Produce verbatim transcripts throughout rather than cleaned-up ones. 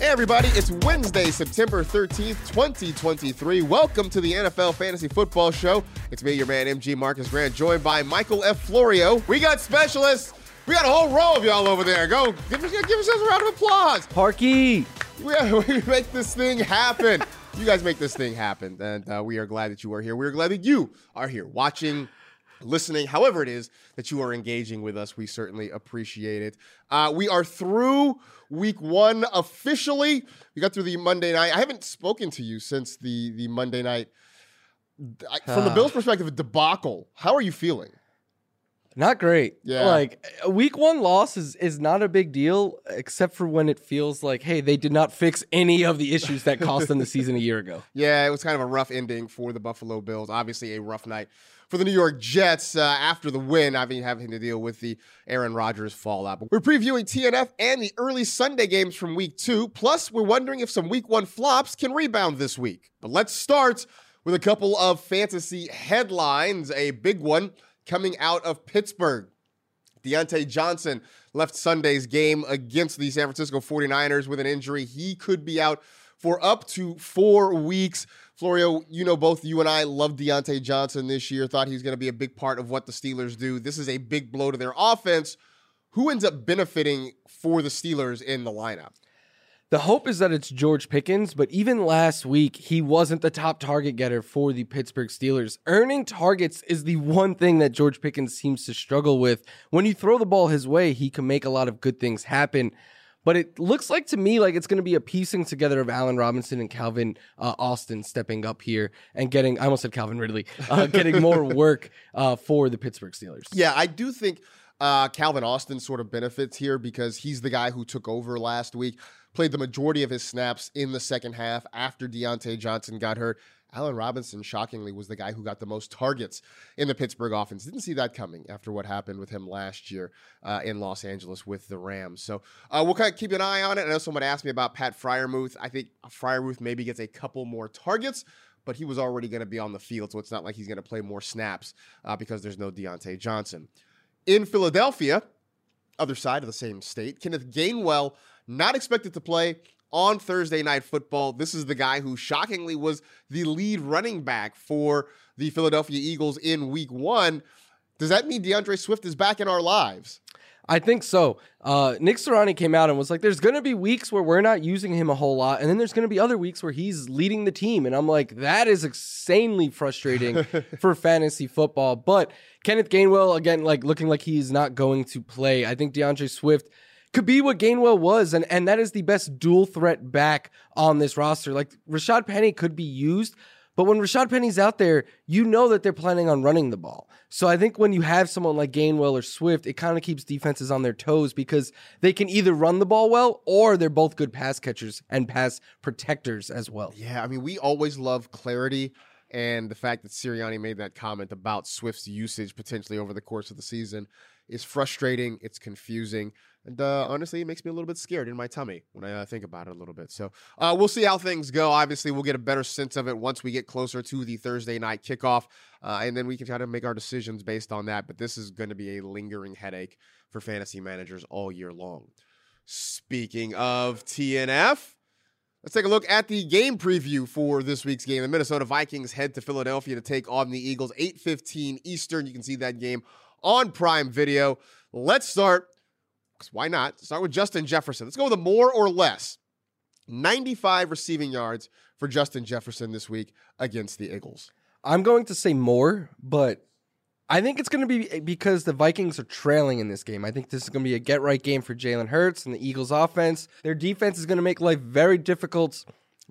Hey everybody, it's Wednesday, September thirteenth, twenty twenty-three. Welcome to the N F L Fantasy Football Show. It's me, your man, M G Marcus Grant, joined by Michael F. Florio. We got specialists. We got a whole row of y'all over there. Go, give, give yourselves a round of applause. Parky. Yeah, we make this thing happen. You guys make this thing happen, and uh, we are glad that you are here. We are glad that you are here watching, listening, however it is that you are engaging with us. We certainly appreciate it. Uh, we are through week one officially. We got through the Monday night. I haven't spoken to you since the, the Monday night. I, from uh, the Bills' perspective, a debacle. How are you feeling? Not great. Yeah. Like, a week one loss is, is not a big deal, except for when it feels like, hey, they did not fix any of the issues that cost them the season a year ago. Yeah, it was kind of a rough ending for the Buffalo Bills. Obviously, a rough night for the New York Jets uh, after the win, I mean, having to deal with the Aaron Rodgers fallout. But we're previewing T N F and the early Sunday games from week two. Plus, we're wondering if some week one flops can rebound this week. But let's start with a couple of fantasy headlines. A big one coming out of Pittsburgh. Diontae Johnson left Sunday's game against the San Francisco forty-niners with an injury. He could be out for up to four weeks. Florio, you know, both you and I love Diontae Johnson this year, thought he was going to be a big part of what the Steelers do. This is a big blow to their offense. Who ends up benefiting for the Steelers in the lineup? The hope is that it's George Pickens, but even last week, he wasn't the top target getter for the Pittsburgh Steelers. Earning targets is the one thing that George Pickens seems to struggle with. When you throw the ball his way, he can make a lot of good things happen. But it looks like to me like it's going to be a piecing together of Allen Robinson and Calvin uh, Austin stepping up here and getting, I almost said Calvin Ridley, uh, getting more work uh, for the Pittsburgh Steelers. Yeah, I do think uh, Calvin Austin sort of benefits here because he's the guy who took over last week, played the majority of his snaps in the second half after Diontae Johnson got hurt. Allen Robinson, shockingly, was the guy who got the most targets in the Pittsburgh offense. Didn't see that coming after what happened with him last year uh, in Los Angeles with the Rams. So uh, we'll kind of keep an eye on it. I know someone asked me about Pat Friermuth. I think Friermuth maybe gets a couple more targets, but he was already going to be on the field, so it's not like he's going to play more snaps uh, because there's no Diontae Johnson. In Philadelphia, other side of the same state, Kenneth Gainwell not expected to play on Thursday Night Football. This is the guy who shockingly was the lead running back for the Philadelphia Eagles in week one. Does that mean D'Andre Swift is back in our lives? I think so. Uh, Nick Sirianni came out and was like, there's going to be weeks where we're not using him a whole lot, and then there's going to be other weeks where he's leading the team. And I'm like, that is insanely frustrating for fantasy football. But Kenneth Gainwell, again, like looking like he's not going to play. I think D'Andre Swift could be what Gainwell was, and, and that is the best dual threat back on this roster. Like, Rashad Penny could be used, but when Rashad Penny's out there, you know that they're planning on running the ball. So I think when you have someone like Gainwell or Swift, it kind of keeps defenses on their toes because they can either run the ball well or they're both good pass catchers and pass protectors as well. Yeah, I mean, we always love clarity, and the fact that Sirianni made that comment about Swift's usage potentially over the course of the season is frustrating. It's confusing. And uh, honestly, it makes me a little bit scared in my tummy when I uh, think about it a little bit. So uh, we'll see how things go. Obviously, we'll get a better sense of it once we get closer to the Thursday night kickoff, uh, and then we can try to make our decisions based on that. But this is going to be a lingering headache for fantasy managers all year long. Speaking of T N F, let's take a look at the game preview for this week's game. The Minnesota Vikings head to Philadelphia to take on the Eagles, eight fifteen Eastern. You can see that game on Prime Video. Let's start... because why not? Start with Justin Jefferson. Let's go with a more or less. ninety-five receiving yards for Justin Jefferson this week against the Eagles. I'm going to say more, but I think it's going to be because the Vikings are trailing in this game. I think this is going to be a get-right game for Jalen Hurts and the Eagles' offense. Their defense is going to make life very difficult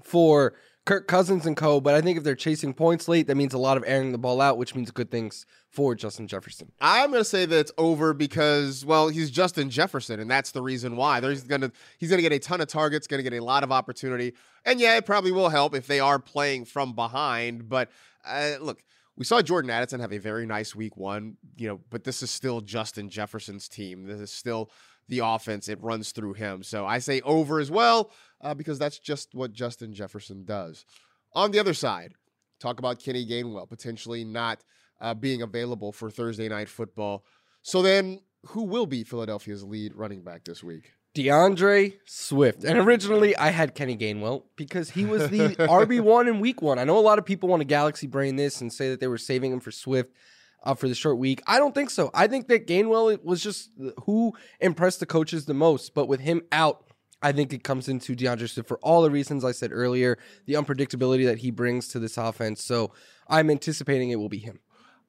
for Kirk Cousins and co, but I think if they're chasing points late, that means a lot of airing the ball out, which means good things for Justin Jefferson. I'm going to say that it's over because, well, he's Justin Jefferson, and that's the reason why. There's gonna, he's going to get a ton of targets, going to get a lot of opportunity, and yeah, it probably will help if they are playing from behind, but uh, look, we saw Jordan Addison have a very nice week one, you know, but this is still Justin Jefferson's team. This is still the offense. It runs through him. So I say over as well uh, because that's just what Justin Jefferson does. On the other side, talk about Kenny Gainwell potentially not uh, being available for Thursday Night Football. So then who will be Philadelphia's lead running back this week? D'Andre Swift. And originally I had Kenny Gainwell because he was the R B one in week one. I know a lot of people want to galaxy brain this and say that they were saving him for Swift. Uh, for the short week. I don't think so. I think that Gainwell was just who impressed the coaches the most, but with him out, I think it comes into D'Andre Swift for all the reasons I said earlier, the unpredictability that he brings to this offense. So I'm anticipating it will be him.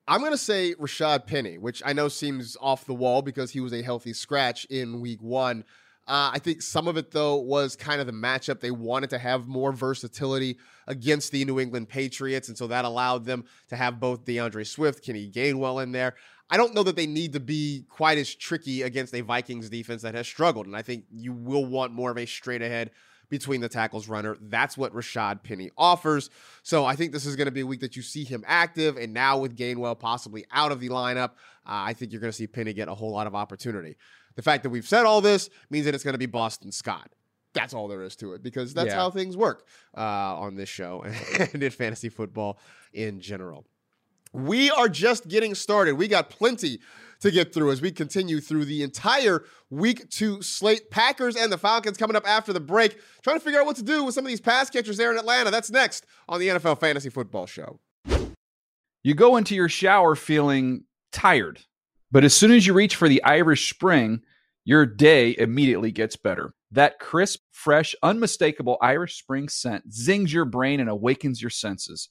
I'm going to say Rashad Penny, which I know seems off the wall because he was a healthy scratch in week one. Uh, I think some of it, though, was kind of the matchup. They wanted to have more versatility against the New England Patriots, and so that allowed them to have both D'Andre Swift, Kenny Gainwell in there. I don't know that they need to be quite as tricky against a Vikings defense that has struggled, and I think you will want more of a straight-ahead between the tackles runner. That's what Rashad Penny offers. So I think this is going to be a week that you see him active, and now with Gainwell possibly out of the lineup, uh, I think you're going to see Penny get a whole lot of opportunity. The fact that we've said all this means that it's going to be Boston Scott. That's all there is to it, because that's yeah. how things work uh, on this show and in fantasy football in general. We are just getting started. We got plenty to get through as we continue through the entire week two slate. Packers and the Falcons coming up after the break. Trying to figure out what to do with some of these pass catchers there in Atlanta. That's next on the N F L Fantasy Football Show. You go into your shower feeling tired, but as soon as you reach for the Irish Spring, your day immediately gets better. That crisp, fresh, unmistakable Irish Spring scent zings your brain and awakens your senses.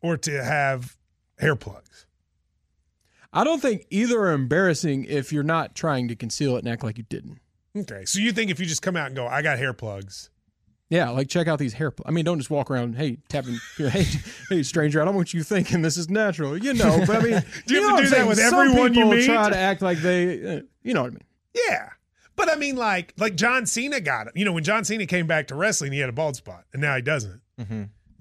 or to have hair plugs? I don't think either are embarrassing if you're not trying to conceal it and act like you didn't. Okay, so you think if you just come out and go, I got hair plugs, Yeah, like check out these hair. Pl- I mean, don't just walk around, hey, tapping, hey, hey, stranger, I don't want you thinking this is natural, you know. But I mean, do you, you have to do that with everyone you meet? Some people try to act like they, uh, you know what I mean? Yeah, but I mean, like, like John Cena got it. You know, when John Cena came back to wrestling, he had a bald spot, and now he doesn't. Mm-hmm.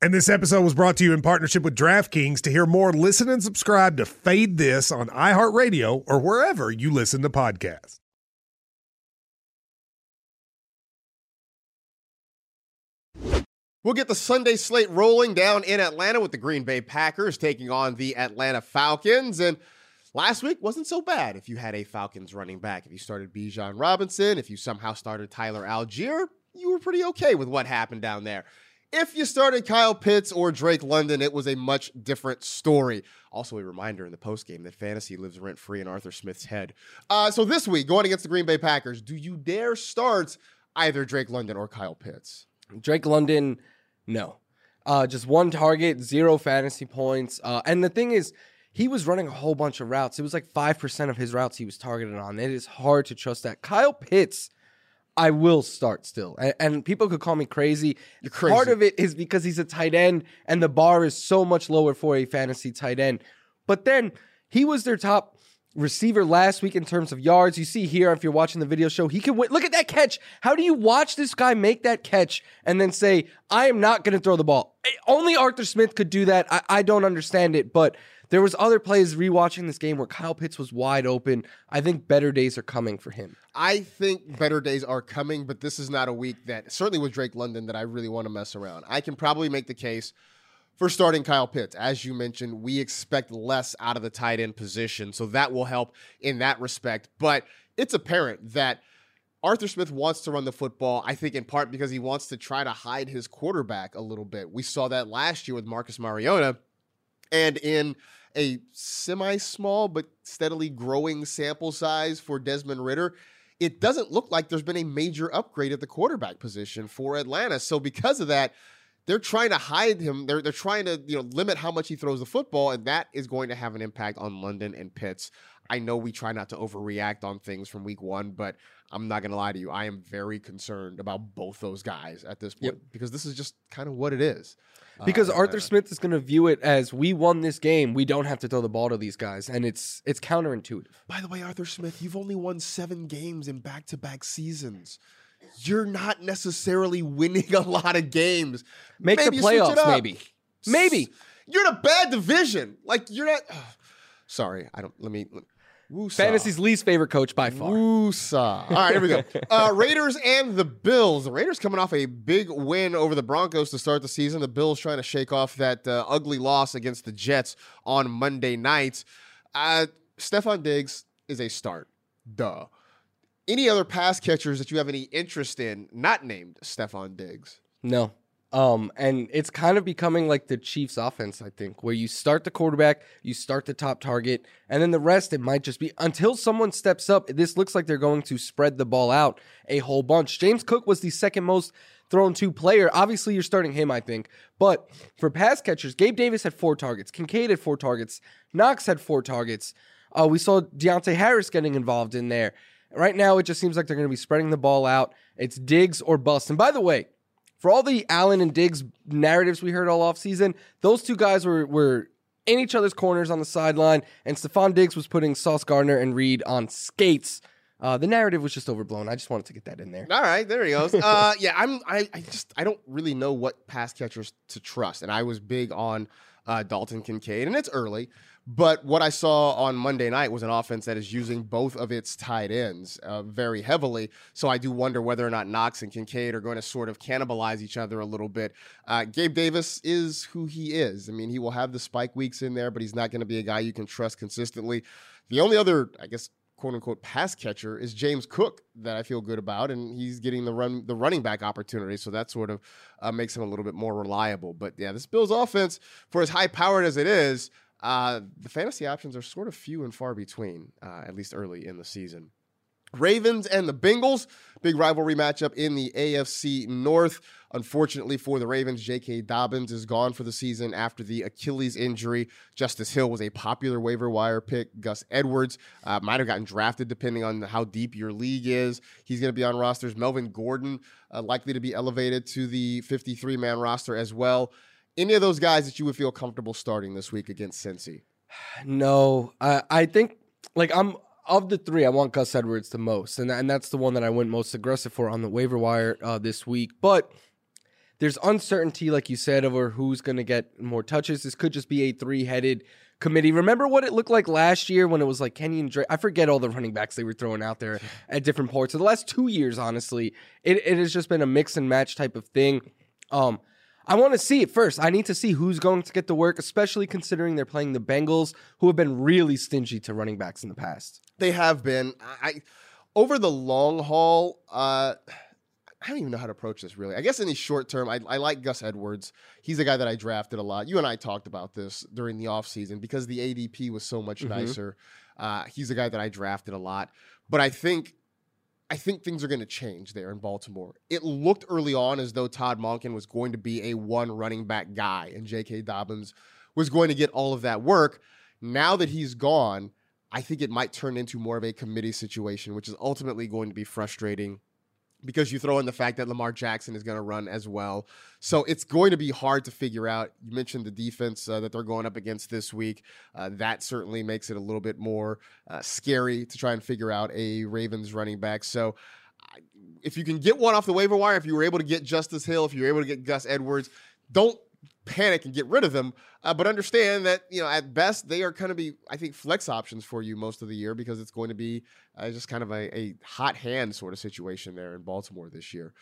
And this episode was brought to you in partnership with DraftKings. To hear more, listen and subscribe to Fade This on iHeartRadio or wherever you listen to podcasts. We'll get the Sunday slate rolling down in Atlanta with the Green Bay Packers taking on the Atlanta Falcons. And last week wasn't so bad if you had a Falcons running back. If you started Bijan Robinson, if you somehow started Tyler Algier, you were pretty okay with what happened down there. If you started Kyle Pitts or Drake London, it was a much different story. Also a reminder in the postgame that fantasy lives rent-free in Arthur Smith's head. Uh, so this week, going against the Green Bay Packers, do you dare start either Drake London or Kyle Pitts? Drake London, no. Uh, just one target, zero fantasy points. Uh, and the thing is, he was running a whole bunch of routes. It was like five percent of his routes he was targeted on. It is hard to trust that. Kyle Pitts, I will start still. And, and people could call me crazy. You're crazy. Part of it is because he's a tight end, and the bar is so much lower for a fantasy tight end. But then he was their top receiver last week in terms of yards. You see here, if you're watching the video show, he can win. Look at that catch. How do you watch this guy make that catch and then say, I am not going to throw the ball? Only Arthur Smith could do that. I, I don't understand it, but there was other plays rewatching this game where Kyle Pitts was wide open. I think better days are coming for him. I think better days are coming, but this is not a week that, certainly with Drake London, that I really want to mess around. I can probably make the case for starting Kyle Pitts. As you mentioned, we expect less out of the tight end position, so that will help in that respect. But it's apparent that Arthur Smith wants to run the football, I think in part because he wants to try to hide his quarterback a little bit. We saw that last year with Marcus Mariota, and in a semi-small but steadily growing sample size for Desmond Ridder, it doesn't look like there's been a major upgrade at the quarterback position for Atlanta. So because of that, they're trying to hide him. They're they're trying to, you know, limit how much he throws the football, and that is going to have an impact on London and Pitts. I know we try not to overreact on things from week one, but I'm not going to lie to you. I am very concerned about both those guys at this point, yep, because this is just kind of what it is. Because uh, Arthur Smith is going to view it as, we won this game, we don't have to throw the ball to these guys, and it's it's counterintuitive. By the way, Arthur Smith, you've only won seven games in back-to-back seasons. You're not necessarily winning a lot of games. Make maybe the playoffs, maybe. Maybe. You're in a bad division. Like, you're not. Uh, sorry, I don't. Let me. Let, Fantasy's least favorite coach by far. Woosah. All right, here we go. Uh, Raiders and the Bills. The Raiders coming off a big win over the Broncos to start the season. The Bills trying to shake off that uh, ugly loss against the Jets on Monday night. Uh, Stephon Diggs is a start. Duh. Any other pass catchers that you have any interest in, not named Stephon Diggs? No. Um, and it's kind of becoming like the Chiefs offense, I think, where you start the quarterback, you start the top target, and then the rest, it might just be until someone steps up. This looks like they're going to spread the ball out a whole bunch. James Cook was the second most thrown to player. Obviously, you're starting him, I think. But for pass catchers, Gabe Davis had four targets. Kincaid had four targets. Knox had four targets. Uh, we saw D'Andre Harris getting involved in there. Right now, it just seems like they're going to be spreading the ball out. It's Diggs or bust. And by the way, for all the Allen and Diggs narratives we heard all offseason, those two guys were, were in each other's corners on the sideline, and Stephon Diggs was putting Sauce Gardner and Reed on skates. Uh, the narrative was just overblown. I just wanted to get that in there. All right, there he goes. uh, yeah, I'm. I, I just I don't really know what pass catchers to trust, and I was big on uh, Dalton Kincaid, and it's early. But what I saw on Monday night was an offense that is using both of its tight ends uh, very heavily. So I do wonder whether or not Knox and Kincaid are going to sort of cannibalize each other a little bit. Uh, Gabe Davis is who he is. I mean, he will have the spike weeks in there, but he's not going to be a guy you can trust consistently. The only other, I guess, quote-unquote pass catcher is James Cook that I feel good about, and he's getting the run the running back opportunity, so that sort of uh, makes him a little bit more reliable. But, yeah, this Bills offense, for as high-powered as it is, uh, the fantasy options are sort of few and far between, uh, at least early in the season. Ravens and the Bengals, big rivalry matchup in the A F C North. Unfortunately for the Ravens, J K. Dobbins is gone for the season after the Achilles injury. Justice Hill was a popular waiver wire pick. Gus Edwards uh, might have gotten drafted depending on how deep your league is. He's going to be on rosters. Melvin Gordon uh, likely to be elevated to the fifty-three man roster as well. Any of those guys that you would feel comfortable starting this week against Cincy? No, uh, I think like I'm... Of the three, I want Gus Edwards the most, and, and that's the one that I went most aggressive for on the waiver wire uh, this week. But there's uncertainty, like you said, over who's going to get more touches. This could just be a three-headed committee. Remember what it looked like last year when it was like Kenny and Drake? I forget all the running backs they were throwing out there at different parts. So the last two years, honestly, it, it has just been a mix-and-match type of thing. Um, I want to see it first. I need to see who's going to get the work, especially considering they're playing the Bengals, who have been really stingy to running backs in the past. They have been. I over the long haul, uh, I don't even know how to approach this, really. I guess in the short term, I, I like Gus Edwards. He's a guy that I drafted a lot. You and I talked about this during the offseason because the A D P was so much mm-hmm. nicer. Uh, he's a guy that I drafted a lot. But I think... I think things are going to change there in Baltimore. It looked early on as though Todd Monken was going to be a one running back guy and J K. Dobbins was going to get all of that work. Now that he's gone, I think it might turn into more of a committee situation, which is ultimately going to be frustrating because you throw in the fact that Lamar Jackson is going to run as well. So it's going to be hard to figure out. You mentioned the defense uh, that they're going up against this week. Uh, that certainly makes it a little bit more uh, scary to try and figure out a Ravens running back. So if you can get one off the waiver wire, if you were able to get Justice Hill, if you were able to get Gus Edwards, don't panic and get rid of them. Uh, but understand that, you know, at best, they are going to be, I think, flex options for you most of the year because it's going to be uh, just kind of a, a hot hand sort of situation there in Baltimore this year.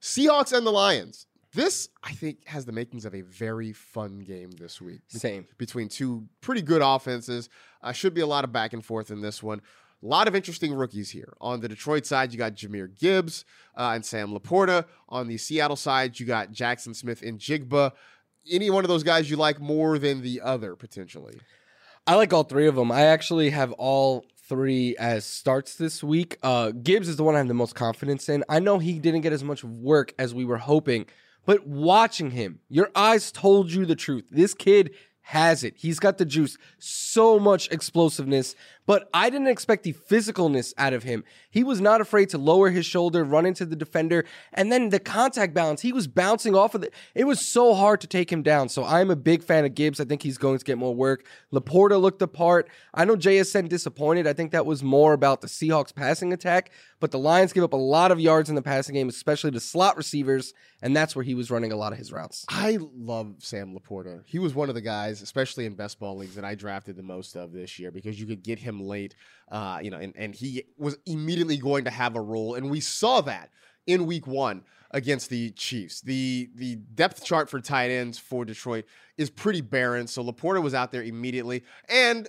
Seahawks and the Lions. This, I think, has the makings of a very fun game this week. Same. Between two pretty good offenses. Uh, should be a lot of back and forth in this one. A lot of interesting rookies here. On the Detroit side, you got Jahmyr Gibbs uh, and Sam LaPorta. On the Seattle side, you got Jackson Smith and Jigba. Any one of those guys you like more than the other, potentially? I like all three of them. I actually have all three as starts this week. Uh, Gibbs is the one I have the most confidence in. I know he didn't get as much work as we were hoping, but watching him, your eyes told you the truth. This kid has it. He's got the juice, so much explosiveness, but I didn't expect the physicalness out of him. He was not afraid to lower his shoulder, run into the defender, and then the contact bounce, he was bouncing off of it. It was so hard to take him down, so I'm a big fan of Gibbs. I think he's going to get more work. LaPorta looked the part. I know J S N disappointed. I think that was more about the Seahawks passing attack, but the Lions give up a lot of yards in the passing game, especially to slot receivers, and that's where he was running a lot of his routes. I love Sam LaPorta. He was one of the guys, especially in best ball leagues, that I drafted the most of this year because you could get him late, uh, you know, and, and he was immediately going to have a role. And we saw that in week one against the Chiefs. The the depth chart for tight ends for Detroit is pretty barren. So LaPorta was out there immediately. And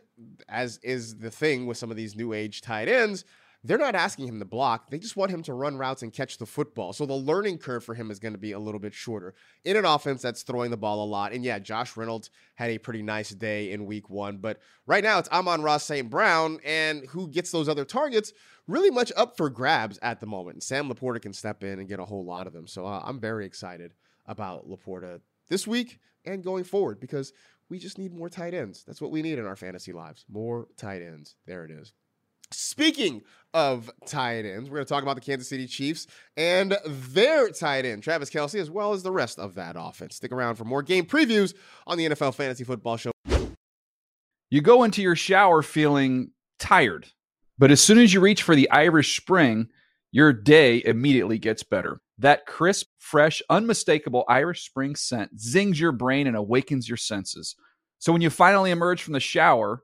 as is the thing with some of these new age tight ends, they're not asking him to block. They just want him to run routes and catch the football. So the learning curve for him is going to be a little bit shorter in an offense that's throwing the ball a lot. And yeah, Josh Reynolds had a pretty nice day in week one. But right now it's Amon-Ra Saint Brown, and who gets those other targets really much up for grabs at the moment. And Sam LaPorta can step in and get a whole lot of them. So uh, I'm very excited about LaPorta this week and going forward because we just need more tight ends. That's what we need in our fantasy lives. More tight ends. There it is. Speaking of tight ends, we're going to talk about the Kansas City Chiefs and their tight end, Travis Kelce, as well as the rest of that offense. Stick around for more game previews on the N F L Fantasy Football Show. You go into your shower feeling tired, but as soon as you reach for the Irish Spring, your day immediately gets better. That crisp, fresh, unmistakable Irish Spring scent zings your brain and awakens your senses. So when you finally emerge from the shower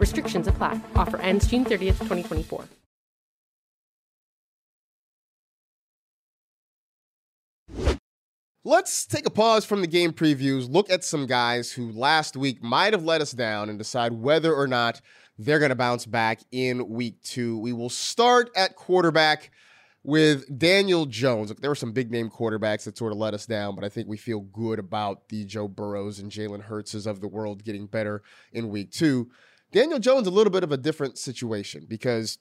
Restrictions apply. Offer ends June thirtieth, twenty twenty-four. Let's take a pause from the game previews, look at some guys who last week might have let us down and decide whether or not they're going to bounce back in week two. We will start at quarterback with Daniel Jones. Look, there were some big-name quarterbacks that sort of let us down, but I think we feel good about the Joe Burrows and Jalen Hurts of the world getting better in week two. Daniel Jones, a little bit of a different situation because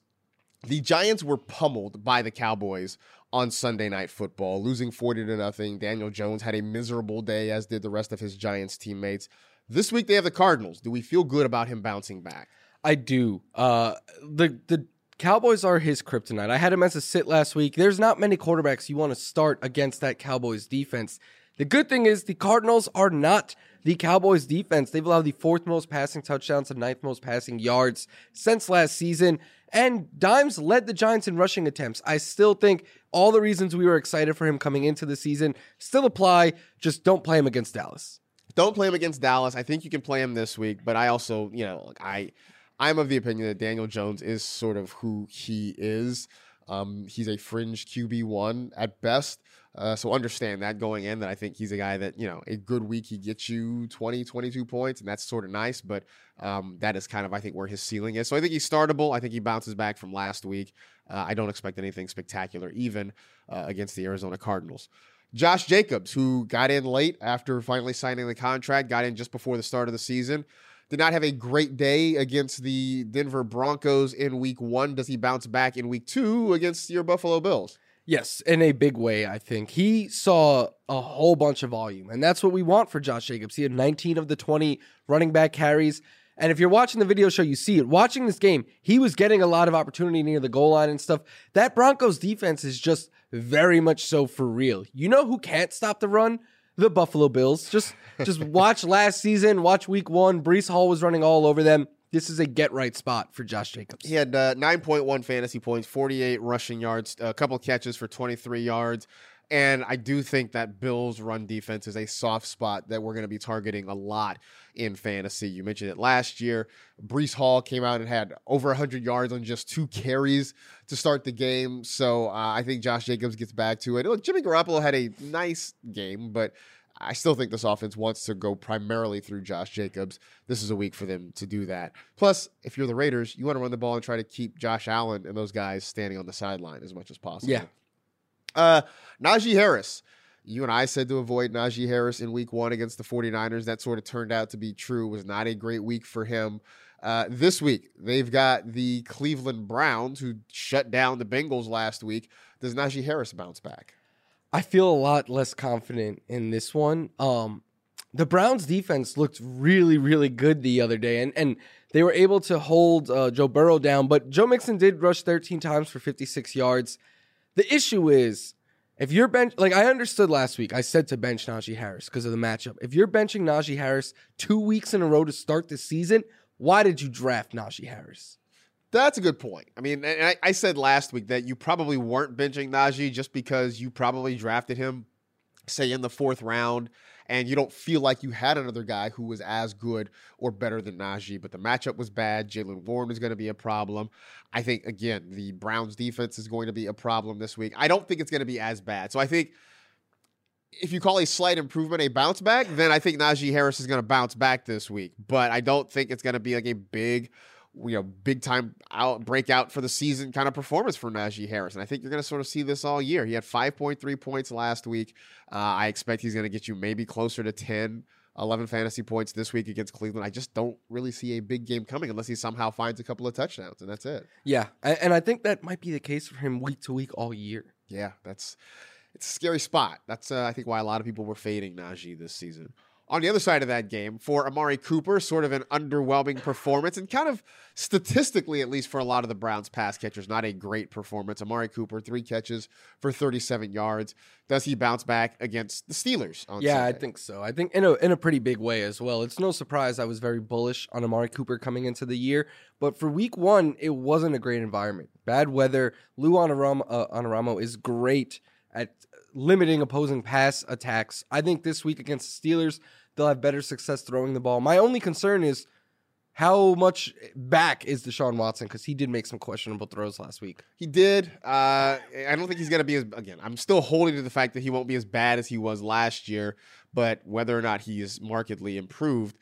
the Giants were pummeled by the Cowboys on Sunday Night Football, losing forty to nothing. Daniel Jones had a miserable day, as did the rest of his Giants teammates. This week they have the Cardinals. Do we feel good about him bouncing back? I do. Uh, the the Cowboys are his kryptonite. I had him as a sit last week. There's not many quarterbacks you want to start against that Cowboys defense. The good thing is the Cardinals are not the Cowboys defense. They've allowed the fourth most passing touchdowns and ninth most passing yards since last season. And Dimes led the Giants in rushing attempts. I still think all the reasons we were excited for him coming into the season still apply. Just don't play him against Dallas. Don't play him against Dallas. I think you can play him this week, but I also, you know, I, I'm of the opinion that Daniel Jones is sort of who he is. Um, he's a fringe Q B one at best. Uh, so understand that going in, that I think he's a guy that, you know, a good week, he gets you twenty, twenty-two points, and that's sort of nice. But um, that is kind of, I think, where his ceiling is. So I think he's startable. I think he bounces back from last week. Uh, I don't expect anything spectacular, even uh, against the Arizona Cardinals. Josh Jacobs, who got in late after finally signing the contract, got in just before the start of the season. Did not have a great day against the Denver Broncos in week one. Does he bounce back in week two against your Buffalo Bills? Yes, in a big way, I think. He saw a whole bunch of volume, and that's what we want for Josh Jacobs. He had nineteen of the twenty running back carries, and if you're watching the video show, you see it. Watching this game, he was getting a lot of opportunity near the goal line and stuff. That Broncos defense is just very much so for real. You know who can't stop the run? The Buffalo Bills. Just, just watch last season, watch week one. Breece Hall was running all over them. This is a get-right spot for Josh Jacobs. He had uh, nine point one fantasy points, forty-eight rushing yards, a couple catches for twenty-three yards. And I do think that Bills' run defense is a soft spot that we're going to be targeting a lot in fantasy. You mentioned it last year. Breece Hall came out and had over one hundred yards on just two carries to start the game. So uh, I think Josh Jacobs gets back to it. Look, Jimmy Garoppolo had a nice game, but I still think this offense wants to go primarily through Josh Jacobs. This is a week for them to do that. Plus, if you're the Raiders, you want to run the ball and try to keep Josh Allen and those guys standing on the sideline as much as possible. Yeah. Uh, Najee Harris. You and I said to avoid Najee Harris in week one against the 49ers. That sort of turned out to be true. It was not a great week for him. Uh, this week, they've got the Cleveland Browns, who shut down the Bengals last week. Does Najee Harris bounce back? I feel a lot less confident in this one. Um, the Browns defense looked really, really good the other day, and, and they were able to hold uh, Joe Burrow down, but Joe Mixon did rush thirteen times for fifty-six yards. The issue is, if you're bench, like I understood last week, I said to bench Najee Harris because of the matchup. If you're benching Najee Harris two weeks in a row to start the season, why did you draft Najee Harris? That's a good point. I mean, and I, I said last week that you probably weren't benching Najee just because you probably drafted him, say, in the fourth round, and you don't feel like you had another guy who was as good or better than Najee, but the matchup was bad. Jaylen Warren is going to be a problem. I think, again, the Browns defense is going to be a problem this week. I don't think it's going to be as bad. So I think if you call a slight improvement a bounce back, then I think Najee Harris is going to bounce back this week, but I don't think it's going to be like a big you know, big time out breakout for the season kind of performance for Najee Harris. And I think you're going to sort of see this all year. He had five point three points last week. Uh, I expect he's going to get you maybe closer to ten, eleven fantasy points this week against Cleveland. I just don't really see a big game coming unless he somehow finds a couple of touchdowns, and that's it. Yeah. And I think that might be the case for him week to week all year. Yeah. That's, it's a scary spot. That's, uh, I think, why a lot of people were fading Najee this season. On the other side of that game, for Amari Cooper, sort of an underwhelming performance, and kind of statistically, at least for a lot of the Browns pass catchers, not a great performance. Amari Cooper, three catches for thirty-seven yards. Does he bounce back against the Steelers on Yeah, Sunday? I think so. I think in a, in a pretty big way as well. It's no surprise I was very bullish on Amari Cooper coming into the year, but for week one, it wasn't a great environment. Bad weather. Lou Anaram- uh, Anaramo is great at limiting opposing pass attacks. I think this week against the Steelers, they'll have better success throwing the ball. My only concern is how much back is Deshaun Watson, because he did make some questionable throws last week. He did. Uh, I don't think he's going to be as, again, I'm still holding to the fact that he won't be as bad as he was last year, but whether or not he is markedly improved,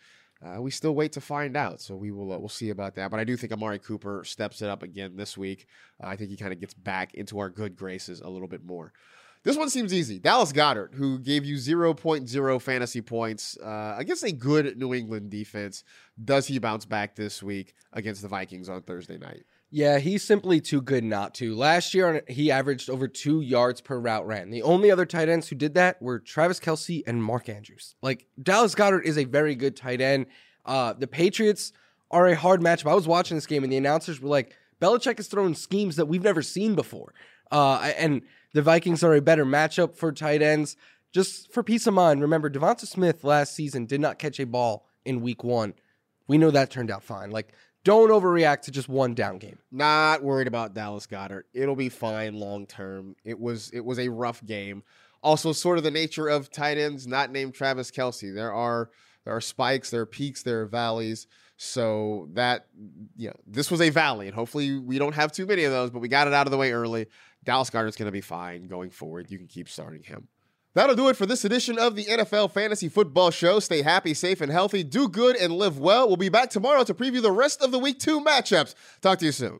uh, we still wait to find out. So we will uh, we'll see about that. But I do think Amari Cooper steps it up again this week. Uh, I think he kind of gets back into our good graces a little bit more. This one seems easy. Dallas Goedert, who gave you zero point zero fantasy points uh, against a good New England defense. Does he bounce back this week against the Vikings on Thursday night? Yeah, he's simply too good not to. Last year, he averaged over two yards per route ran. The only other tight ends who did that were Travis Kelce and Mark Andrews. Like, Dallas Goedert is a very good tight end. Uh, the Patriots are a hard matchup. I was watching this game, and the announcers were like, Belichick is throwing schemes that we've never seen before. Uh, and the Vikings are a better matchup for tight ends. Just for peace of mind, remember, Devonta Smith last season did not catch a ball in week one. We know that turned out fine. Like, don't overreact to just one down game. Not worried about Dallas Goedert. It'll be fine long term. It was it was a rough game. Also, sort of the nature of tight ends not named Travis Kelce. There are there are spikes, there are peaks, there are valleys. So that, yeah, this was a valley, and hopefully we don't have too many of those, but we got it out of the way early. Dallas Goedert's going to be fine going forward. You can keep starting him. That'll do it for this edition of the N F L Fantasy Football Show. Stay happy, safe, and healthy. Do good and live well. We'll be back tomorrow to preview the rest of the week two matchups. Talk to you soon.